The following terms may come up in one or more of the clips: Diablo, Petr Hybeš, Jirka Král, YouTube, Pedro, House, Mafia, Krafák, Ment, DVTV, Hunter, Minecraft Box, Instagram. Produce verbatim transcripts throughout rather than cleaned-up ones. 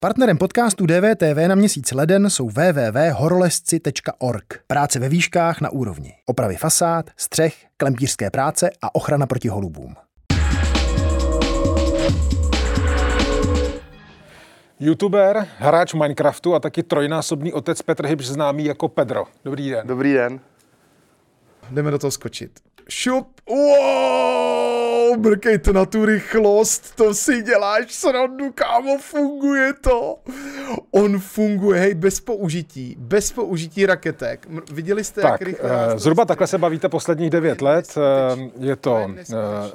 Partnerem podcastu D V T V na měsíc leden jsou w w w tečka horolezci tečka org. Práce ve výškách na úrovni. Opravy fasád, střech, klempířské práce a ochrana proti holubům. YouTuber, hráč Minecraftu a taky trojnásobný otec Petr Hybeš, známý jako Pedro. Dobrý den. Dobrý den. Jdeme do toho skočit. Šup. Wow, brkejte na tu rychlost, to si děláš srandu, kámo, funguje to. On funguje, hej, bez použití, bez použití raketek. Viděli jste, tak, jak rychle... Tak, zhruba takhle se bavíte posledních devět let. Je to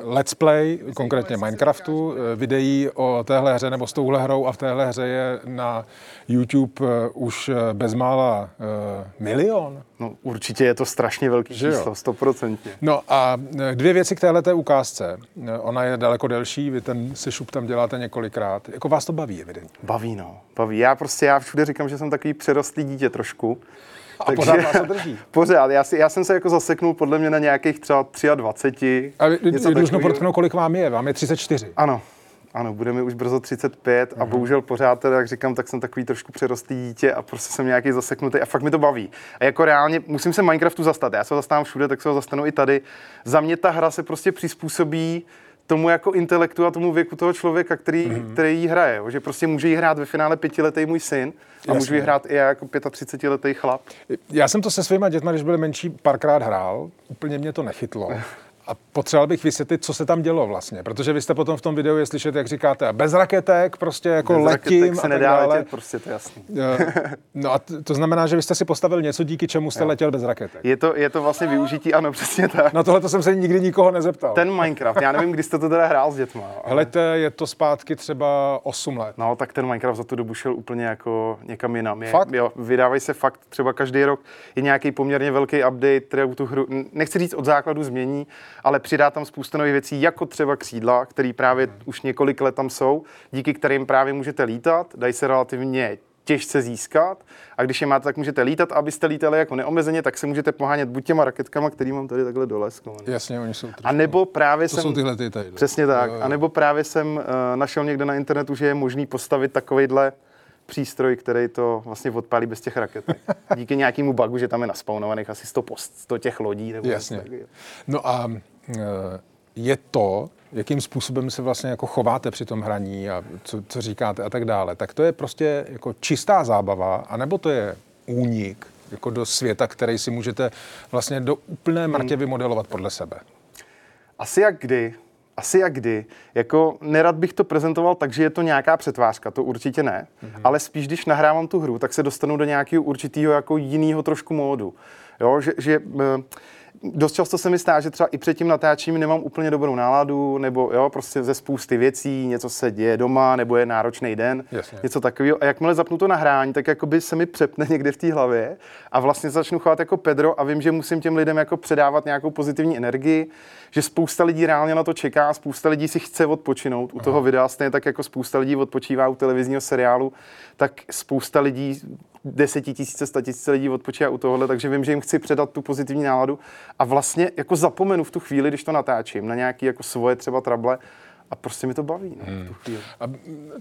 let's play, konkrétně Minecraftu, videí o téhle hře nebo s touhle hrou, a v téhle hře je na YouTube už bezmála milion. No, určitě je to strašně velký číslo, stoprocentně. No a dvě věci k téhleté ukázce. Ona je daleko delší, vy ten si šup tam děláte několikrát. Jako vás to baví, evidentně? Baví, no. Baví. Já prostě, já všude říkám, že jsem takový přerostlý dítě trošku. A takže pořád vás to drží. Pořád. Já, si, já jsem se jako zaseknul podle mě na nějakých třeba dvacet tři. A je dlužno podotknout, kolik vám je? Vám je třicet čtyři. Ano. Ano, bude mi už brzo třicet pět a bohužel pořád teda, jak říkám, tak jsem takový trošku přerostlý dítě a prostě jsem nějaký zaseknutý a fakt mi to baví. A jako reálně musím se Minecraftu zastat, já se ho zastávám všude, tak se ho zastanu i tady. Za mě ta hra se prostě přizpůsobí tomu jako intelektu a tomu věku toho člověka, který, mm-hmm. který jí hraje. Že prostě může jí hrát ve finále pětiletý můj syn a Jasně. můžu jí hrát i já jako třicetiletý chlap. Já jsem to se svýma dětma, když byli menší, párkrát hrál, úplně mě to nechytlo. A potřeboval bych vysvětlit, co se tam dělo vlastně, protože vy jste potom v tom videu je slyšet, jak říkáte, bez raketek, prostě jako bez letím raketek se a tak nedá dále. Letět, prostě to jasný. No a to znamená, že vy jste si postavil něco, díky čemu jste jo. letěl bez raketek. Je to, je to vlastně využití, ano, přesně tak. Na tohle to jsem se nikdy nikoho nezeptal. Ten Minecraft, já nevím, kdy jste to teda hrál s dětma. Ale... Heleďte, je to zpátky třeba osm let. No, tak ten Minecraft za tu dobu šel úplně jako někam jinam. Je, fakt? Jo, vydávají se fakt třeba každý rok, je nějaký poměrně velký update, který tu hru, nechci říct od základu změní, ale přidá tam spoustu nových věcí, jako třeba křídla, které právě už několik let tam jsou, díky kterým právě můžete lítat, dají se relativně těžce získat a když je máte, tak můžete lítat, abyste lítali jako neomezeně, tak se můžete pohánět buď těma raketkama, který mám tady takhle dole skovaný. Jasně, oni jsou trošku. A nebo právě to jsem... jsou tyhle ty tady. Přesně tak. Jo, jo. A nebo právě jsem uh, našel někde na internetu, že je možný postavit takovejhle přístroj, který to vlastně odpálí bez těch raketek. Díky nějakému bugu, že tam je naspawnovaných asi sto těch lodí. Nebo Jasně. Tak. No a je to, jakým způsobem se vlastně jako chováte při tom hraní a co, co říkáte a tak dále, tak to je prostě jako čistá zábava, anebo to je únik jako do světa, který si můžete vlastně do úplné mrtě vymodelovat podle sebe? Asi jak kdy. Asi jak kdy. Jako nerad bych to prezentoval tak, že je to nějaká přetvářka, to určitě ne, mm-hmm. ale spíš, když nahrávám tu hru, tak se dostanu do nějakého určitého jako jiného trošku módu. Jo, že, že dost často se mi stá, že třeba i před tím natáčím nemám úplně dobrou náladu, nebo jo, prostě ze spousty věcí, něco se děje doma, nebo je náročný den, Jasně. něco takového. A jakmile zapnu to nahrání, tak jakoby se mi přepne někde v té hlavě a vlastně začnu chovat jako Pedro a vím, že musím těm lidem jako předávat nějakou pozitivní energii, že spousta lidí reálně na to čeká, spousta lidí si chce odpočinout u Aha. toho videa, stejně tak jako spousta lidí odpočívá u televizního seriálu, tak spousta lidí desetitisíce, statisíce lidí odpočívá u tohohle, takže vím, že jim chci předat tu pozitivní náladu a vlastně jako zapomenu v tu chvíli, když to natáčím, na nějaký jako svoje třeba trable a prostě mi to baví no, hmm. v tu chvíli. A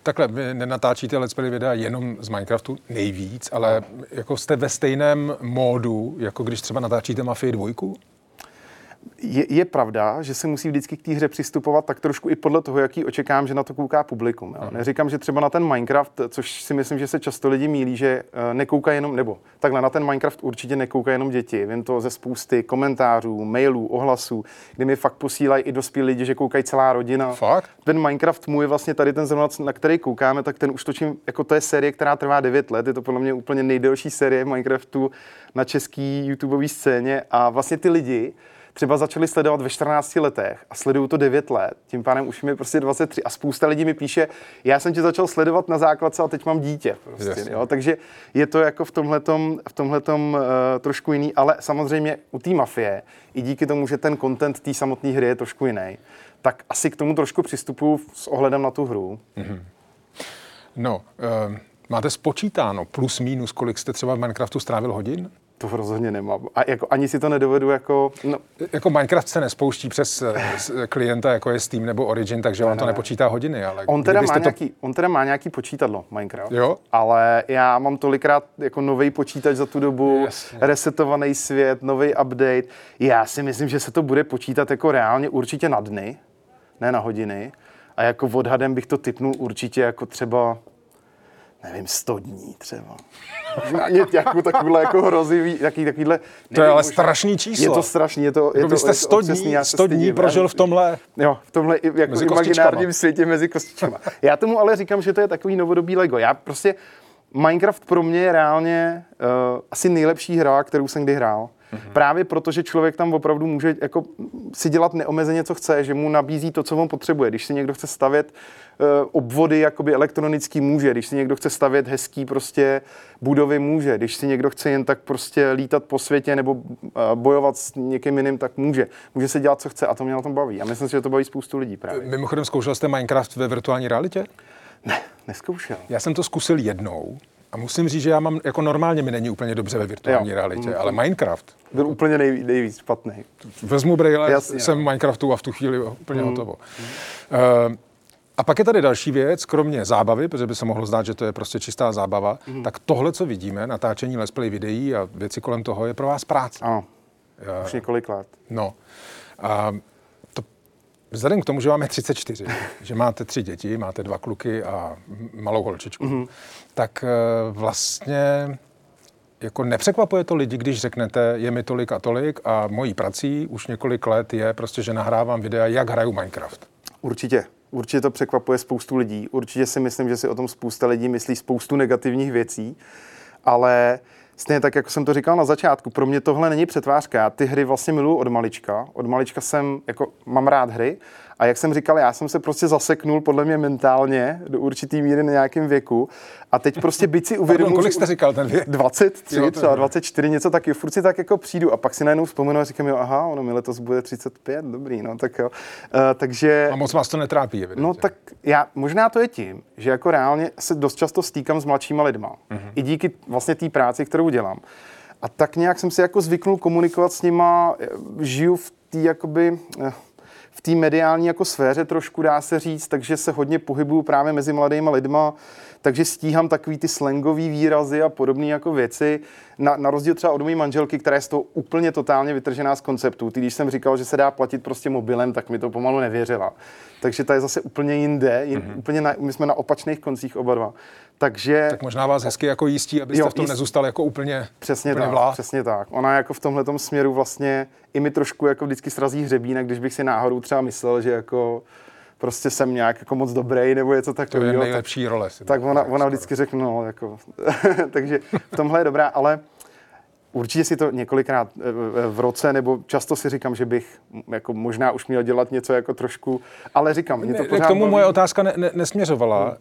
takhle, vy nenatáčíte let's play videa jenom z Minecraftu nejvíc, ale jako jste ve stejném módu, jako když třeba natáčíte Mafii dvojku? Je, je pravda, že se musí vždycky k té hře přistupovat tak trošku i podle toho, jaký očekám, že na to kouká publikum. Jo. Neříkám, že třeba na ten Minecraft, což si myslím, že se často lidi mýlí, že nekoukají jenom, nebo takhle na ten Minecraft určitě nekoukají jenom děti. Vím to ze spousty komentářů, mailů, ohlasů, kde mi fakt posílají i dospělí lidi, že koukají celá rodina. Fakt? Ten Minecraft můj vlastně tady ten zrovna, na který koukáme, tak ten už točím, jako to je série, která trvá devět let, je to podle mě úplně nejdelší série Minecraftu na český YouTubeový scéně a vlastně ty lidi třeba začali sledovat ve čtrnácti letech a sleduju to devět let, tím pádem už mi je prostě dvacet tři a spousta lidí mi píše, já jsem tě začal sledovat na základce a teď mám dítě. Prostě, jo? Takže je to jako v tomhletom, v tomhletom uh, trošku jiný, ale samozřejmě u té Mafie, i díky tomu, že ten content té samotné hry je trošku jiný, tak asi k tomu trošku přistupuju s ohledem na tu hru. Mm-hmm. No, uh, máte spočítáno plus minus, kolik jste třeba v Minecraftu strávil hodin? To rozhodně nemám. A jako ani si to nedovedu jako... No. Jako Minecraft se nespouští přes klienta, jako je Steam nebo Origin, takže ne, on to nepočítá hodiny, ale... On teda, má to... nějaký, on teda má nějaký počítadlo, Minecraft. Jo? Ale já mám tolikrát jako novej počítač za tu dobu, jasně, resetovaný svět, novej update. Já si myslím, že se to bude počítat jako reálně určitě na dny, ne na hodiny. A jako odhadem bych to tipnul určitě jako třeba... nevím, sto dní třeba. Nějakou takovýhle jako hrozivý, nějaký takovýhle... Nevím, to je ale už, strašný číslo. Je to strašný, je to... Je to, jste sto dní, sto dní prožil v tomhle... Jo, v tomhle jako imaginárním světě mezi kostičkama. Já tomu ale říkám, že to je takový novodobý Lego. Já prostě... Minecraft pro mě je reálně uh, asi nejlepší hra, kterou jsem kdy hrál. Mm-hmm. Právě proto, že člověk tam opravdu může jako si dělat neomezeně, co chce, že mu nabízí to, co on potřebuje. Když si někdo chce stavět uh, obvody jakoby elektronický, může. Když si někdo chce stavět hezký prostě budovy, může. Když si někdo chce jen tak prostě lítat po světě nebo uh, bojovat s někým jiným, tak může. Může se dělat, co chce, a to mě na tom baví. A myslím si, že to baví spoustu lidí právě. Mimochodem, zkoušel jste Minecraft ve virtuální realitě? Ne, neskoušel. Já jsem to zkusil jednou. A musím říct, že já mám, jako normálně mi není úplně dobře ve virtuální jo, realitě, mm, ale Minecraft... Byl úplně nej, nejvíc špatný. Vezmu brejle, jsem Minecraftu a v tu chvíli úplně mm. hotovo. Mm. Uh, a pak je tady další věc, kromě zábavy, protože by se mohlo zdát, že to je prostě čistá zábava, mm. tak tohle, co vidíme, natáčení let's play videí a věci kolem toho, je pro vás práce. Ano, uh, už několik let. No. Uh, Vzhledem k tomu, že máme třicet čtyři, že máte tři děti, máte dva kluky a malou holčičku, mm-hmm. tak vlastně jako nepřekvapuje to lidi, když řeknete, je mi tolik a tolik a mojí prací už několik let je prostě, že nahrávám videa, jak hraju Minecraft. Určitě. Určitě to překvapuje spoustu lidí. Určitě si myslím, že si o tom spousta lidí myslí spoustu negativních věcí, ale... Stejně tak, jako jsem to říkal na začátku, pro mě tohle není přetvářka. Já ty hry vlastně miluji od malička. Od malička jsem, jako, mám rád hry. A jak jsem říkal, já jsem se prostě zaseknul, podle mě mentálně, do určitý míry na nějakém věku. A teď prostě byť si uvědomuji... Pardon, kolik jste říkal ten věk? dvacet tři, jo, třeba dvacet čtyři, něco tak. Jo, furt si tak jako přijdu a pak si najednou vzpomenu a říkám, jo, aha, ono mi letos bude třicet pět, dobrý, no, tak jo. Uh, takže... A moc vás to netrápí, evidentně. No tak já, možná to je tím, že jako reálně se dost často stýkám s mladšíma lidma. Mm-hmm. I díky vlastně té práci, kterou dělám. A tak nějak jsem si jako zvyknul komunikovat s nima, žiju v té jakoby... v té mediální jako sféře trošku, dá se říct, takže se hodně pohybuju právě mezi mladýma lidma, takže stíhám takový ty slangový výrazy a podobné jako věci. Na, na rozdíl třeba od mé manželky, která je z toho úplně totálně vytržená z konceptu. Ty, když jsem říkal, že se dá platit prostě mobilem, tak mi to pomalu nevěřila. Takže ta je zase úplně jinde, jin, mm-hmm. úplně na, my jsme na opačných koncích oba dva. Takže... Tak možná vás hezky jako jistí, abyste jo, v tom jist... nezůstal jako úplně Přesně úplně tak, vlád. Přesně tak. Ona jako v tomhletom směru vlastně i mi trošku jako vždycky srazí hřebínek, když bych si náhodou třeba myslel, že jako prostě jsem nějak jako moc dobrý nebo něco takového. To je nejlepší role. Tak, tak ona, ona vždycky řekne, no jako... Takže v tomhle je dobrá, ale... Určitě si to několikrát v roce, nebo často si říkám, že bych jako možná už měl dělat něco jako trošku, ale říkám, mě to pořád... K tomu bylo... moje otázka ne, ne, nesměřovala.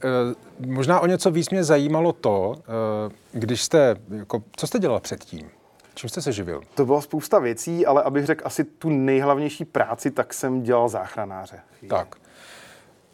Hmm. Možná o něco víc mě zajímalo to, když jste, jako, co jste dělal předtím? Čím jste se živil? To bylo spousta věcí, ale abych řekl asi tu nejhlavnější práci, tak jsem dělal záchranáře. Tak.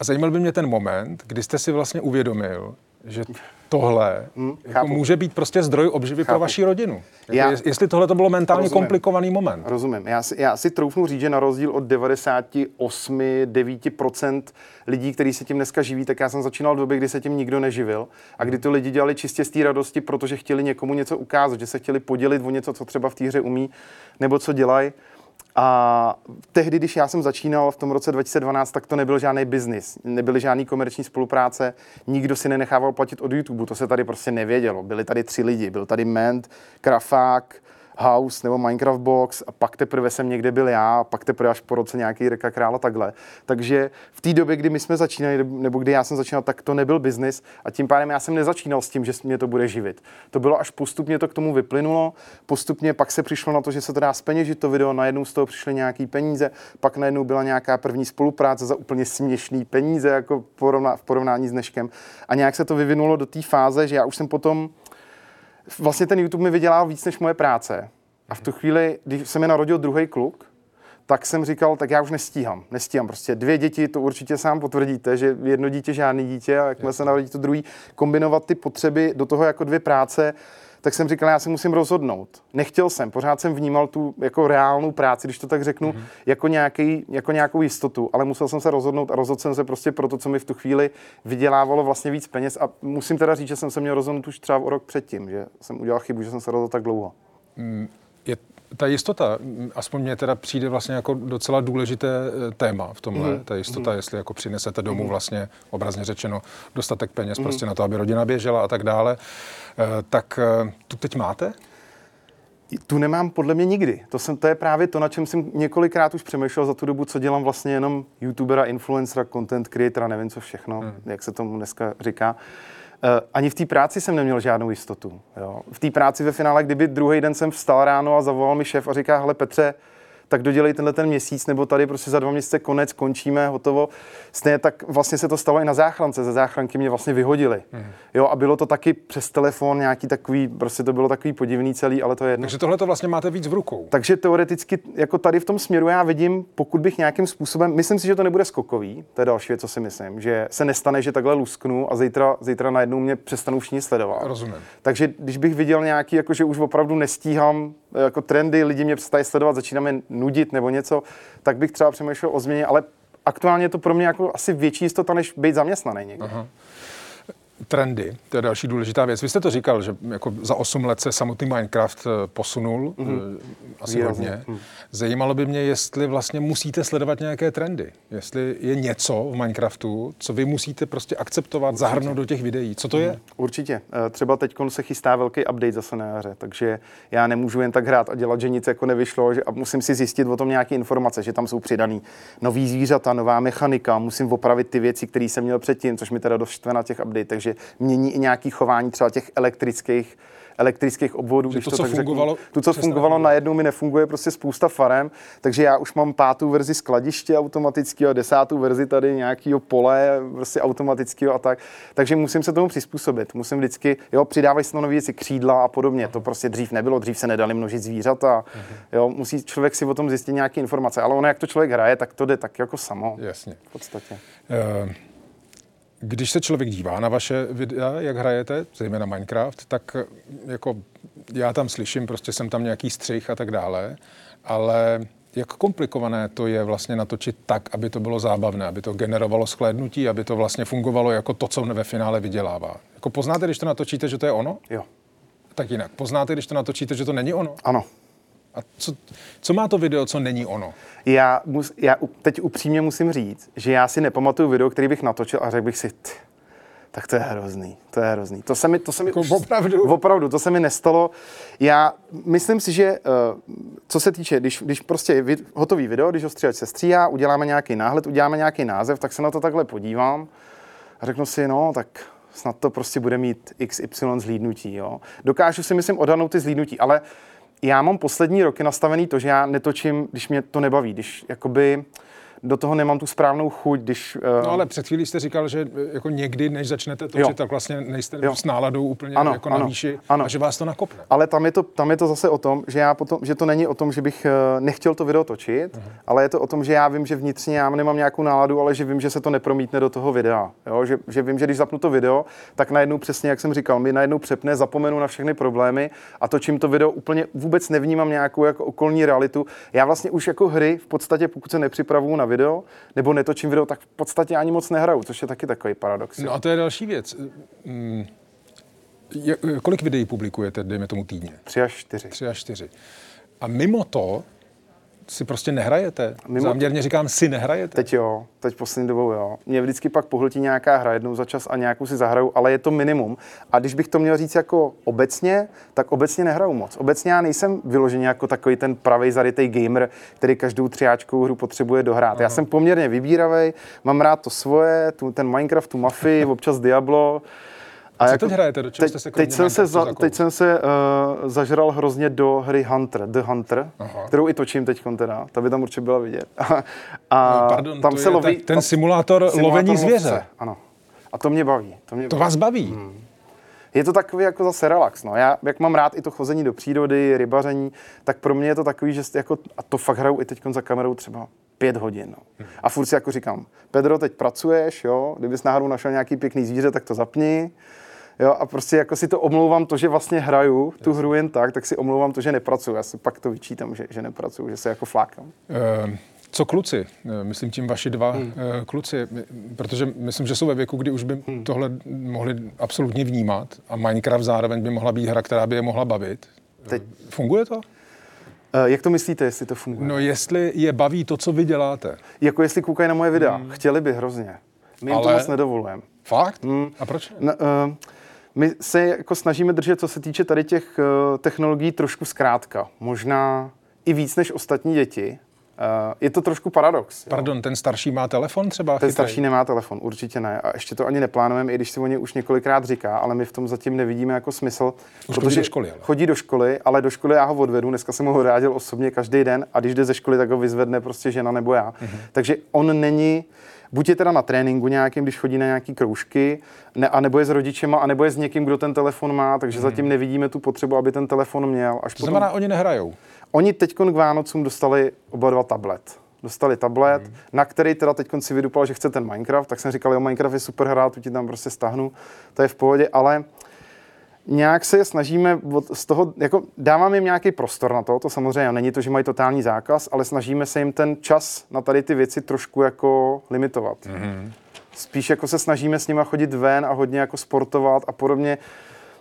A zajímal by mě ten moment, kdy jste si vlastně uvědomil, že tohle hmm, jako může být prostě zdroj obživy chápu. Pro vaši rodinu. Já, Jestli tohle to bylo mentálně rozumím, komplikovaný moment. Rozumím. Já si, já si troufnu říct, že na rozdíl od devadesát osm devět procent lidí, kteří se tím dneska živí, tak já jsem začínal v době, kdy se tím nikdo neživil a kdy to lidi dělali čistě z té radosti, protože chtěli někomu něco ukázat, že se chtěli podělit o něco, co třeba v té hře umí nebo co dělají. A tehdy, když já jsem začínal v tom roce dva tisíce dvanáct, tak to nebyl žádný biznis, nebyly žádný komerční spolupráce, nikdo si nenechával platit od YouTube, to se tady prostě nevědělo. Byli tady tři lidi, byl tady Ment, Krafák, House nebo Minecraft Box a pak teprve jsem někde byl já, a pak teprve až po roce nějaký Reka Krála takhle. Takže v té době, kdy my jsme začínali, nebo kdy já jsem začínal, tak to nebyl biznis a tím pádem já jsem nezačínal s tím, že mě to bude živit. To bylo až postupně, to k tomu vyplynulo, postupně pak se přišlo na to, že se to dá zpeněžit to video, najednou z toho přišly nějaký peníze, pak najednou byla nějaká první spolupráce za úplně směšný peníze, jako v porovnání s dneškem. A nějak se to vyvinulo do té fáze, že já už jsem potom vlastně ten YouTube mi vydělal víc než moje práce. A v tu chvíli, když se mi narodil druhý kluk, tak jsem říkal, tak já už nestíhám. Nestíhám prostě dvě děti, to určitě sám potvrdíte, že jedno dítě, žádný dítě a jakmile se narodí to druhý, kombinovat ty potřeby do toho jako dvě práce, tak jsem říkal, já se musím rozhodnout. Nechtěl jsem, pořád jsem vnímal tu jako reálnou práci, když to tak řeknu, mm-hmm. jako, nějaký, jako nějakou jistotu, ale musel jsem se rozhodnout a rozhodl jsem se prostě pro to, co mi v tu chvíli vydělávalo vlastně víc peněz a musím teda říct, že jsem se měl rozhodnout už třeba o rok předtím, že jsem udělal chybu, že jsem se rozhodl tak dlouho. Mm, je ta jistota, aspoň mně teda přijde vlastně jako docela důležité téma v tomhle, mm. ta jistota, mm. jestli jako přinesete domů vlastně, obrazně řečeno, dostatek peněz mm. prostě na to, aby rodina běžela a tak dále, tak tu teď máte? Tu nemám podle mě nikdy. To, jsem, to je právě to, na čem jsem několikrát už přemýšlel za tu dobu, co dělám vlastně jenom youtubera, influencera, content creatora, nevím co všechno, mm. jak se tomu dneska říká. Ani v té práci jsem neměl žádnou jistotu. Jo. V té práci ve finále, kdyby druhý den jsem vstal ráno a zavolal mi šéf a říká, hele Petře, tak dodělej tenhle ten měsíc, nebo tady prostě za dva měsíce konec, končíme, hotovo. Stejně tak vlastně se to stalo i na záchrance, ze záchranky mě vlastně vyhodili. Mm. Jo, a bylo to taky přes telefon nějaký takový, prostě to bylo takový podivný celý, ale to je jedno. Takže tohle to vlastně máte víc v rukou. Takže teoreticky jako tady v tom směru já vidím, pokud bych nějakým způsobem, myslím si, že to nebude skokový, to je další věc, co si myslím, že se nestane, že takhle lusknu a zítra, zítra najednou mě přestanou všichni sledovat. Rozumím. Takže když bych viděl nějaký, jako že už opravdu nestíhám jako trendy, lidi mě přestají sledovat, začínáme nudit nebo něco, tak bych třeba přemýšlel o změně, ale aktuálně je to pro mě jako asi větší jistota, než být zaměstnaný někde. Aha. Trendy, to je další důležitá věc. Vy jste to říkal, že jako za osm let se samotný Minecraft posunul, mm-hmm. asi hodně. Mm. Zajímalo by mě, jestli vlastně musíte sledovat nějaké trendy. Jestli je něco v Minecraftu, co vy musíte prostě akceptovat, určitě. Zahrnout do těch videí. Co to mm. je? Určitě. Třeba teď se chystá velký update zase na jaře, takže já nemůžu jen tak hrát a dělat, že nic jako nevyšlo, že a musím si zjistit o tom nějaké informace, že tam jsou přidaný nový zvířata, nová mechanika, musím opravit ty věci, které jsem měl předtím, což mi teda doštve na těch update, takže mění i nějaké chování třeba těch elektrických, elektrických obvodů. Když to, to, co tak fungovalo, řeknu, to, co fungovalo najednou, mi nefunguje prostě spousta farem, takže já už mám pátou verzi skladiště automatického, desátou verzi tady nějakého pole prostě automatického a tak. Takže musím se tomu přizpůsobit. Musím vždycky, jo, přidávají se nové věci, křídla a podobně. To prostě dřív nebylo, dřív se nedali množit zvířata. Jo, musí člověk si o tom zjistit nějaké informace, ale ono, jak to člověk hraje, tak to jde tak jako samo. Jasně. V podstatě. Uh... Když se člověk dívá na vaše videa, jak hrajete, zejména Minecraft, tak jako já tam slyším, prostě jsem tam nějaký střih a tak dále, ale jak komplikované to je vlastně natočit tak, aby to bylo zábavné, aby to generovalo shlédnutí, aby to vlastně fungovalo jako to, co ve finále vydělává. Jako poznáte, když to natočíte, že to je ono? Jo. Tak jinak. Poznáte, když to natočíte, že to není ono? Ano. A co, co má to video, co není ono? Já, mus, já teď upřímně musím říct, že já si nepamatuju video, který bych natočil a řekl bych si, tch, tak to je hrozný, to je hrozný. To se mi, to se mi jako už, opravdu? opravdu, to se mi nestalo. Já myslím si, že co se týče, když, když prostě je hotový video, když ho stříhač se stříhá, uděláme nějaký náhled, uděláme nějaký název, tak se na to takhle podívám a řeknu si, no tak... snad to prostě bude mít iks ypsilon zhlídnutí, jo. Dokážu si, myslím, odhadnout ty zhlídnutí, ale já mám poslední roky nastavený to, že já netočím, když mě to nebaví, když jakoby do toho nemám tu správnou chuť, když... Uh... No ale před chvílí jste říkal, že jako někdy, než začnete točit, jo. tak vlastně nejste jo. s náladou úplně ano, jako ano, na výši ano. a že vás to nakopne. Ale tam je to, tam je to zase o tom, že, já potom, že to není o tom, že bych nechtěl to video točit, uh-huh. ale je to o tom, že já vím, že vnitřně já nemám nějakou náladu, ale že vím, že se to nepromítne do toho videa. Jo? Že, že vím, že když zapnu to video, tak najednou přesně, jak jsem říkal, mi najednou přepne, zapomenu na všechny problémy a točím to video úplně, vůbec nevnímám nějakou jako okolní realitu. Já vlastně už jako hry v podstatě, pokud se nepřipravuju na video, nebo netočím video, tak v podstatě ani moc nehraju, což je taky takový paradox. No a to je další věc. Mm, je, kolik videí publikujete, dejme tomu týdně? Tři až čtyři. Tři až čtyři. A mimo to si prostě nehrajete? Mimo... Záměrně říkám, si nehrajete? Teď jo, teď poslední dobou jo. Mě vždycky pak pohltí nějaká hra jednou za čas a nějakou si zahraju, ale je to minimum. A když bych to měl říct jako obecně, tak obecně nehraju moc. Obecně já nejsem vyloženě jako takový ten pravej zarytej gamer, který každou třiáčkou hru potřebuje dohrát. Aha. Já jsem poměrně vybíravej, mám rád to svoje, tu, ten Minecraft, tu Mafii, občas Diablo. A co jako, teď hrajete? Do čeho jste se teď jsem se, za, teď jsem se uh, zažral hrozně do hry Hunter, The Hunter, aha. kterou i točím teď teda, ta by tam určitě byla vidět. A no, pardon, tam se loví, ta, ten simulátor, simulátor lovení zvěře. Lovce, ano. A to mě baví. To, mě to baví. Vás baví? Hmm. Je to takový jako zase relax. No. Já, jak mám rád i to chození do přírody, rybaření, tak pro mě je to takový, že jako, a to fakt hraju i teď za kamerou třeba pět hodin. No. A furt si jako říkám, Pedro, teď pracuješ, jo? Kdybys náhodou našel nějaký pěkný zvíře, tak to zapni. Jo, a prostě jako si to omlouvám to, že vlastně hraju tu hru jen tak, tak si omlouvám to, že nepracuju. Já si pak to vyčítám, že, že nepracuju, že se jako flákám. Um. Co kluci? Myslím tím vaši dva hmm. kluci, protože myslím, že jsou ve věku, kdy už by hmm. tohle mohli absolutně vnímat a Minecraft zároveň by mohla být hra, která by je mohla bavit. Teď. Funguje to? Jak to myslíte, jestli to funguje? No jestli je baví to, co vy děláte. Jako jestli koukají na moje videa. Hmm. Chtěli by hrozně. My jim Ale... to moc nedovolujeme. Fakt? Hmm. A proč? No, uh... My se jako snažíme držet, co se týče tady těch uh, technologií, trošku zkrátka. Možná i víc než ostatní děti. Uh, je to trošku paradox. Pardon, jo? Ten starší má telefon třeba? Ten chytrej. Starší nemá telefon, určitě ne. A ještě to ani neplánujeme, i když se o ně už několikrát říká, ale my v tom zatím nevidíme jako smysl. Už protože chodí do školy, ale. Chodí do školy, ale do školy já ho odvedu. Dneska jsem ho odráděl osobně každý den a když jde ze školy, tak ho vyzvedne prostě žena nebo já. Mhm. Takže on není... Buď je teda na tréninku nějakým, když chodí na nějaký kroužky, ne, anebo je s rodičema, anebo je s někým, kdo ten telefon má, takže hmm. zatím nevidíme tu potřebu, aby ten telefon měl. Až to potom... znamená, oni nehrajou? Oni teďkon k Vánocům dostali oba dva tablet. Dostali tablet, hmm. na který teda teďkon si vydupal, že chce ten Minecraft, tak jsem říkal, jo, Minecraft je super hra, tu ti tam prostě stáhnu, to je v pohodě, ale... Nějak se je snažíme od, z toho, jako dávám jim nějaký prostor na to, to samozřejmě není to, že mají totální zákaz, ale snažíme se jim ten čas na tady ty věci trošku jako limitovat. Mm-hmm. Spíš jako se snažíme s nima chodit ven a hodně jako sportovat a podobně.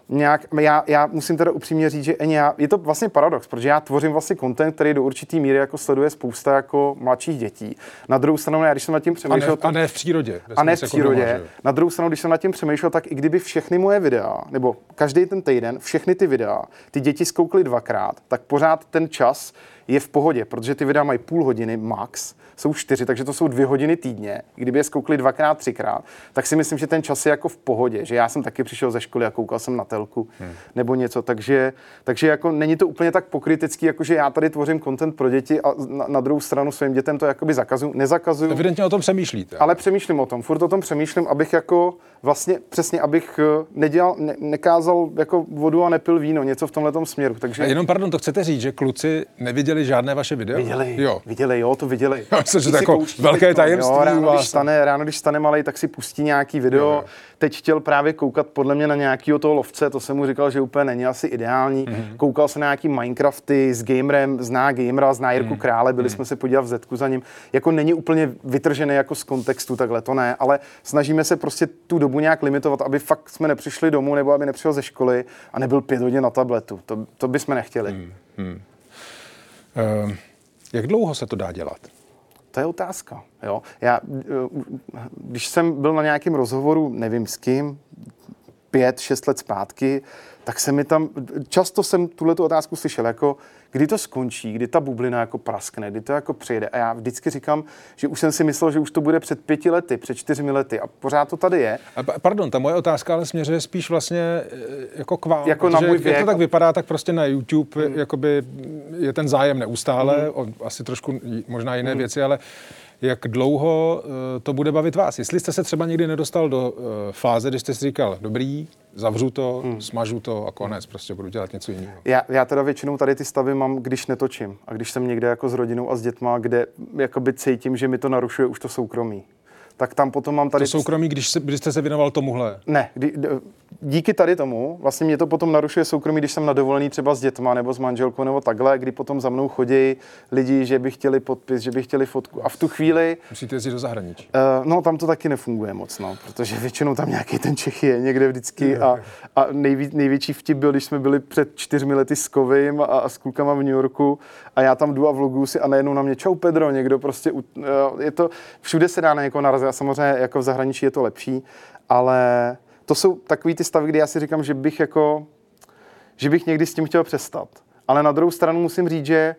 Nějak, já, já musím teda upřímně říct, že ani já, je to vlastně paradox, protože já tvořím vlastně content, který do určitý míry jako sleduje spousta jako mladších dětí. Na druhou stranu, já když jsem nad tím přemýšlel... A ne, a ne v přírodě. A ne v přírodě. Doma, na druhou stranu, když jsem nad tím přemýšlel, tak i kdyby všechny moje videa, nebo každý ten týden, všechny ty videa, ty děti zkoukly dvakrát, tak pořád ten čas je v pohodě, protože ty videa mají půl hodiny max, jsou čtyři, takže to jsou dvě hodiny týdně. Kdyby je zkoukli dvakrát, třikrát, tak si myslím, že ten čas je jako v pohodě, že já jsem taky přišel ze školy a koukal jsem na telku hmm. nebo něco, takže, takže jako není to úplně tak pokrytecký, jakože já tady tvořím content pro děti a na, na druhou stranu svým dětem to jakoby zakazuju, nezakazuju. Evidentně o tom přemýšlíte. Ale přemýšlím o tom, furt o tom přemýšlím, abych jako vlastně přesně, abych nedělal, ne, nekázal jako vodu a nepil víno, něco v tomhletom směru. Takže... A jenom pardon, to chcete říct, že kluci neviděli žádné vaše videa? Viděli, jo. viděli, jo, to viděli. Což je jako velké tajemství. Jo, ráno, když stane, ráno, když stane malej, tak si pustí nějaký video. Jo. Teď chtěl právě koukat podle mě na nějakýho toho lovce, to jsem mu říkal, že úplně není asi ideální. Mm. Koukal se na nějaký Minecrafty s gamerem, zná gamera, zná Jirku mm. Krále, byli mm. jsme se podívat v Zetku za ním. Jako není úplně vytržený jako z kontextu, takhle to ne, ale snažíme se prostě tu dobu nějak limitovat, aby fakt jsme nepřišli domů nebo aby nepřišel ze školy a nebyl pět hodin na tabletu. To, to bychom nechtěli. Mm. Mm. Uh, jak dlouho se to dá dělat? To je otázka. Jo. Já, když jsem byl na nějakém rozhovoru, nevím s kým, pět, šest let zpátky, tak se mi tam, často jsem tuhletu otázku slyšel, jako kdy to skončí, kdy ta bublina jako praskne, kdy to jako přijde. A já vždycky říkám, že už jsem si myslel, že už to bude před pěti lety, před čtyřmi lety a pořád to tady je. A pardon, ta moje otázka ale směřuje spíš vlastně jako k vám, jako na můj věk. Jak to tak vypadá, tak prostě na YouTube hmm. jakoby je ten zájem neustále, hmm. o asi trošku možná jiné hmm. věci, ale jak dlouho to bude bavit vás. Jestli jste se třeba někdy nedostal do fáze, když jste si říkal, dobrý, zavřu to, hmm. smažu to a konec, prostě budu dělat něco jiného. Já, já teda většinou tady ty stavy mám, když netočím a když jsem někde jako s rodinou a s dětma, kde jakoby cítím, že mi to narušuje už to soukromí. Tak tam potom mám tady... To soukromí, když, se, když jste se věnoval tomuhle? Ne, kdy, díky tady tomu, vlastně mě to potom narušuje soukromí, když jsem na dovolený třeba s dětma nebo s manželkou nebo takhle, kdy potom za mnou chodí lidi, že by chtěli podpis, že by chtěli fotku a v tu chvíli... Musíte jezdit do zahraničí. Uh, no, tam to taky nefunguje moc, no, protože většinou tam nějaký ten Čech je někde vždycky a, a nejví, největší vtip byl, když jsme byli před čtyřmi lety s Kovým a, a s klukama v New Yorku a já tam jdu a vloguju si a najednou na mě čau Pedro, někdo prostě... Uh, je to, všude se dá na někoho narazit. A samozřejmě jako v zahraničí je to lepší, ale to jsou takový ty stavy, kdy já si říkám, že bych jako, že bych někdy s tím chtěl přestat. Ale na druhou stranu musím říct, že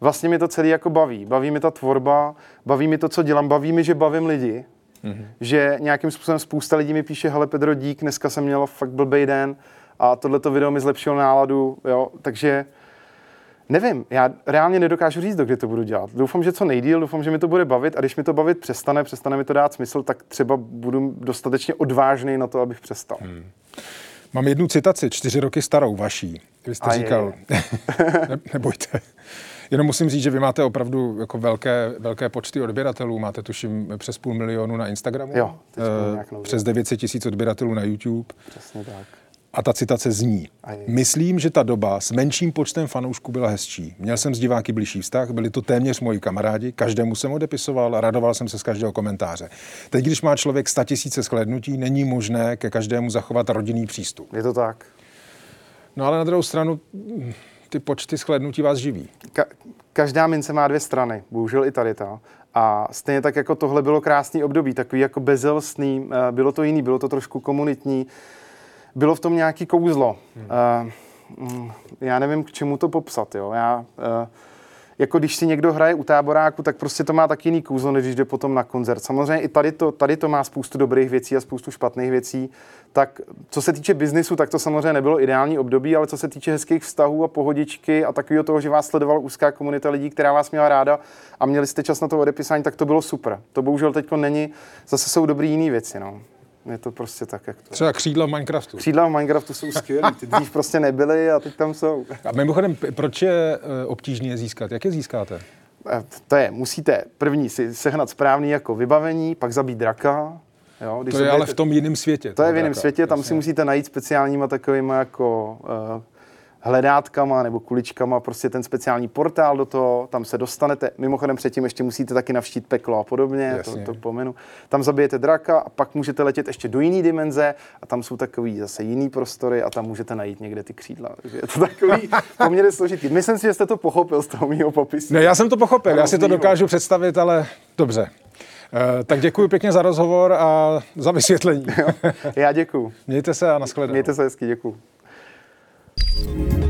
vlastně mě to celý jako baví. Baví mi ta tvorba, baví mi to, co dělám, baví mi, že bavím lidi, mm-hmm. že nějakým způsobem spousta lidí mi píše, hele Pedro, dík, dneska jsem měla fakt blbej den a tohleto video mi zlepšilo náladu, jo, takže... Nevím, já reálně nedokážu říct, dokdy to budu dělat. Doufám, že co nejdýl, doufám, že mi to bude bavit a když mi to bavit přestane, přestane mi to dát smysl, tak třeba budu dostatečně odvážný na to, abych přestal. Hmm. Mám jednu citaci, čtyři roky starou, vaší. Vy jste a říkal, ne, nebojte. Jenom musím říct, že vy máte opravdu jako velké, velké počty odběratelů. Máte tuším přes půl milionu na Instagramu. Jo, teď e, nějak přes devět set tisíc odběratelů na YouTube. Přesně tak. A ta citace zní. Myslím, že ta doba s menším počtem fanoušků byla hezčí. Měl jsem s diváky blížší vztah, byli to téměř moji kamarádi, každému jsem odepisoval a radoval jsem se z každého komentáře. Teď, když má člověk statisíce shlédnutí, není možné ke každému zachovat rodinný přístup. Je to tak. No ale na druhou stranu, ty počty shlédnutí vás živí. Ka- každá mince má dvě strany, bohužel i tady ta. A stejně tak, jako tohle bylo krásný období, takový jako bezelstný, bylo to jiný, bylo to trošku komunitní. Bylo v tom nějaký kouzlo. Hmm. Uh, já nevím, k čemu to popsat. Jo. Já, uh, jako když si někdo hraje u táboráku, tak prostě to má taky jiný kouzlo, než když jde potom na koncert. Samozřejmě i tady to, tady to má spoustu dobrých věcí a spoustu špatných věcí. Tak co se týče biznisu, tak to samozřejmě nebylo ideální období, ale co se týče hezkých vztahů a pohodičky a takového toho, že vás sledovala úzká komunita lidí, která vás měla ráda a měli jste čas na to odepisání, tak to bylo super. To bohužel teďko není. Zase jsou dobrý jiný věci, no. Je to prostě tak, jak to. Třeba křídla v Minecraftu. Křídla v Minecraftu jsou skvělý, ty dřív prostě nebyly a teď tam jsou. A mimochodem, proč je obtížné je získat? Jak je získáte? To je, musíte první si sehnat správný jako vybavení, pak zabít draka. Jo, když to je budete, ale v tom jiném světě. To je v jiném světě, tam jasně. Si musíte najít speciálníma takovýma jako uh, hledátkama nebo kuličkama, prostě ten speciální portál do toho, tam se dostanete. Mimochodem předtím ještě musíte taky navštít peklo a podobně, to, to pomenu. Tam zabijete draka a pak můžete letět ještě do jiný dimenze a tam jsou takový zase jiný prostory a tam můžete najít někde ty křídla. Takže je to takový poměrně složitý. Myslím si, že jste to pochopil z toho mýho popisu. No, já jsem to pochopil, já si to dokážu představit, ale dobře. Uh, tak děkuji pěkně za rozhovor a za vysvětlení. Já děkuji. Mějte se a nashledanou. Mějte se hezky, děkuji. Thank you.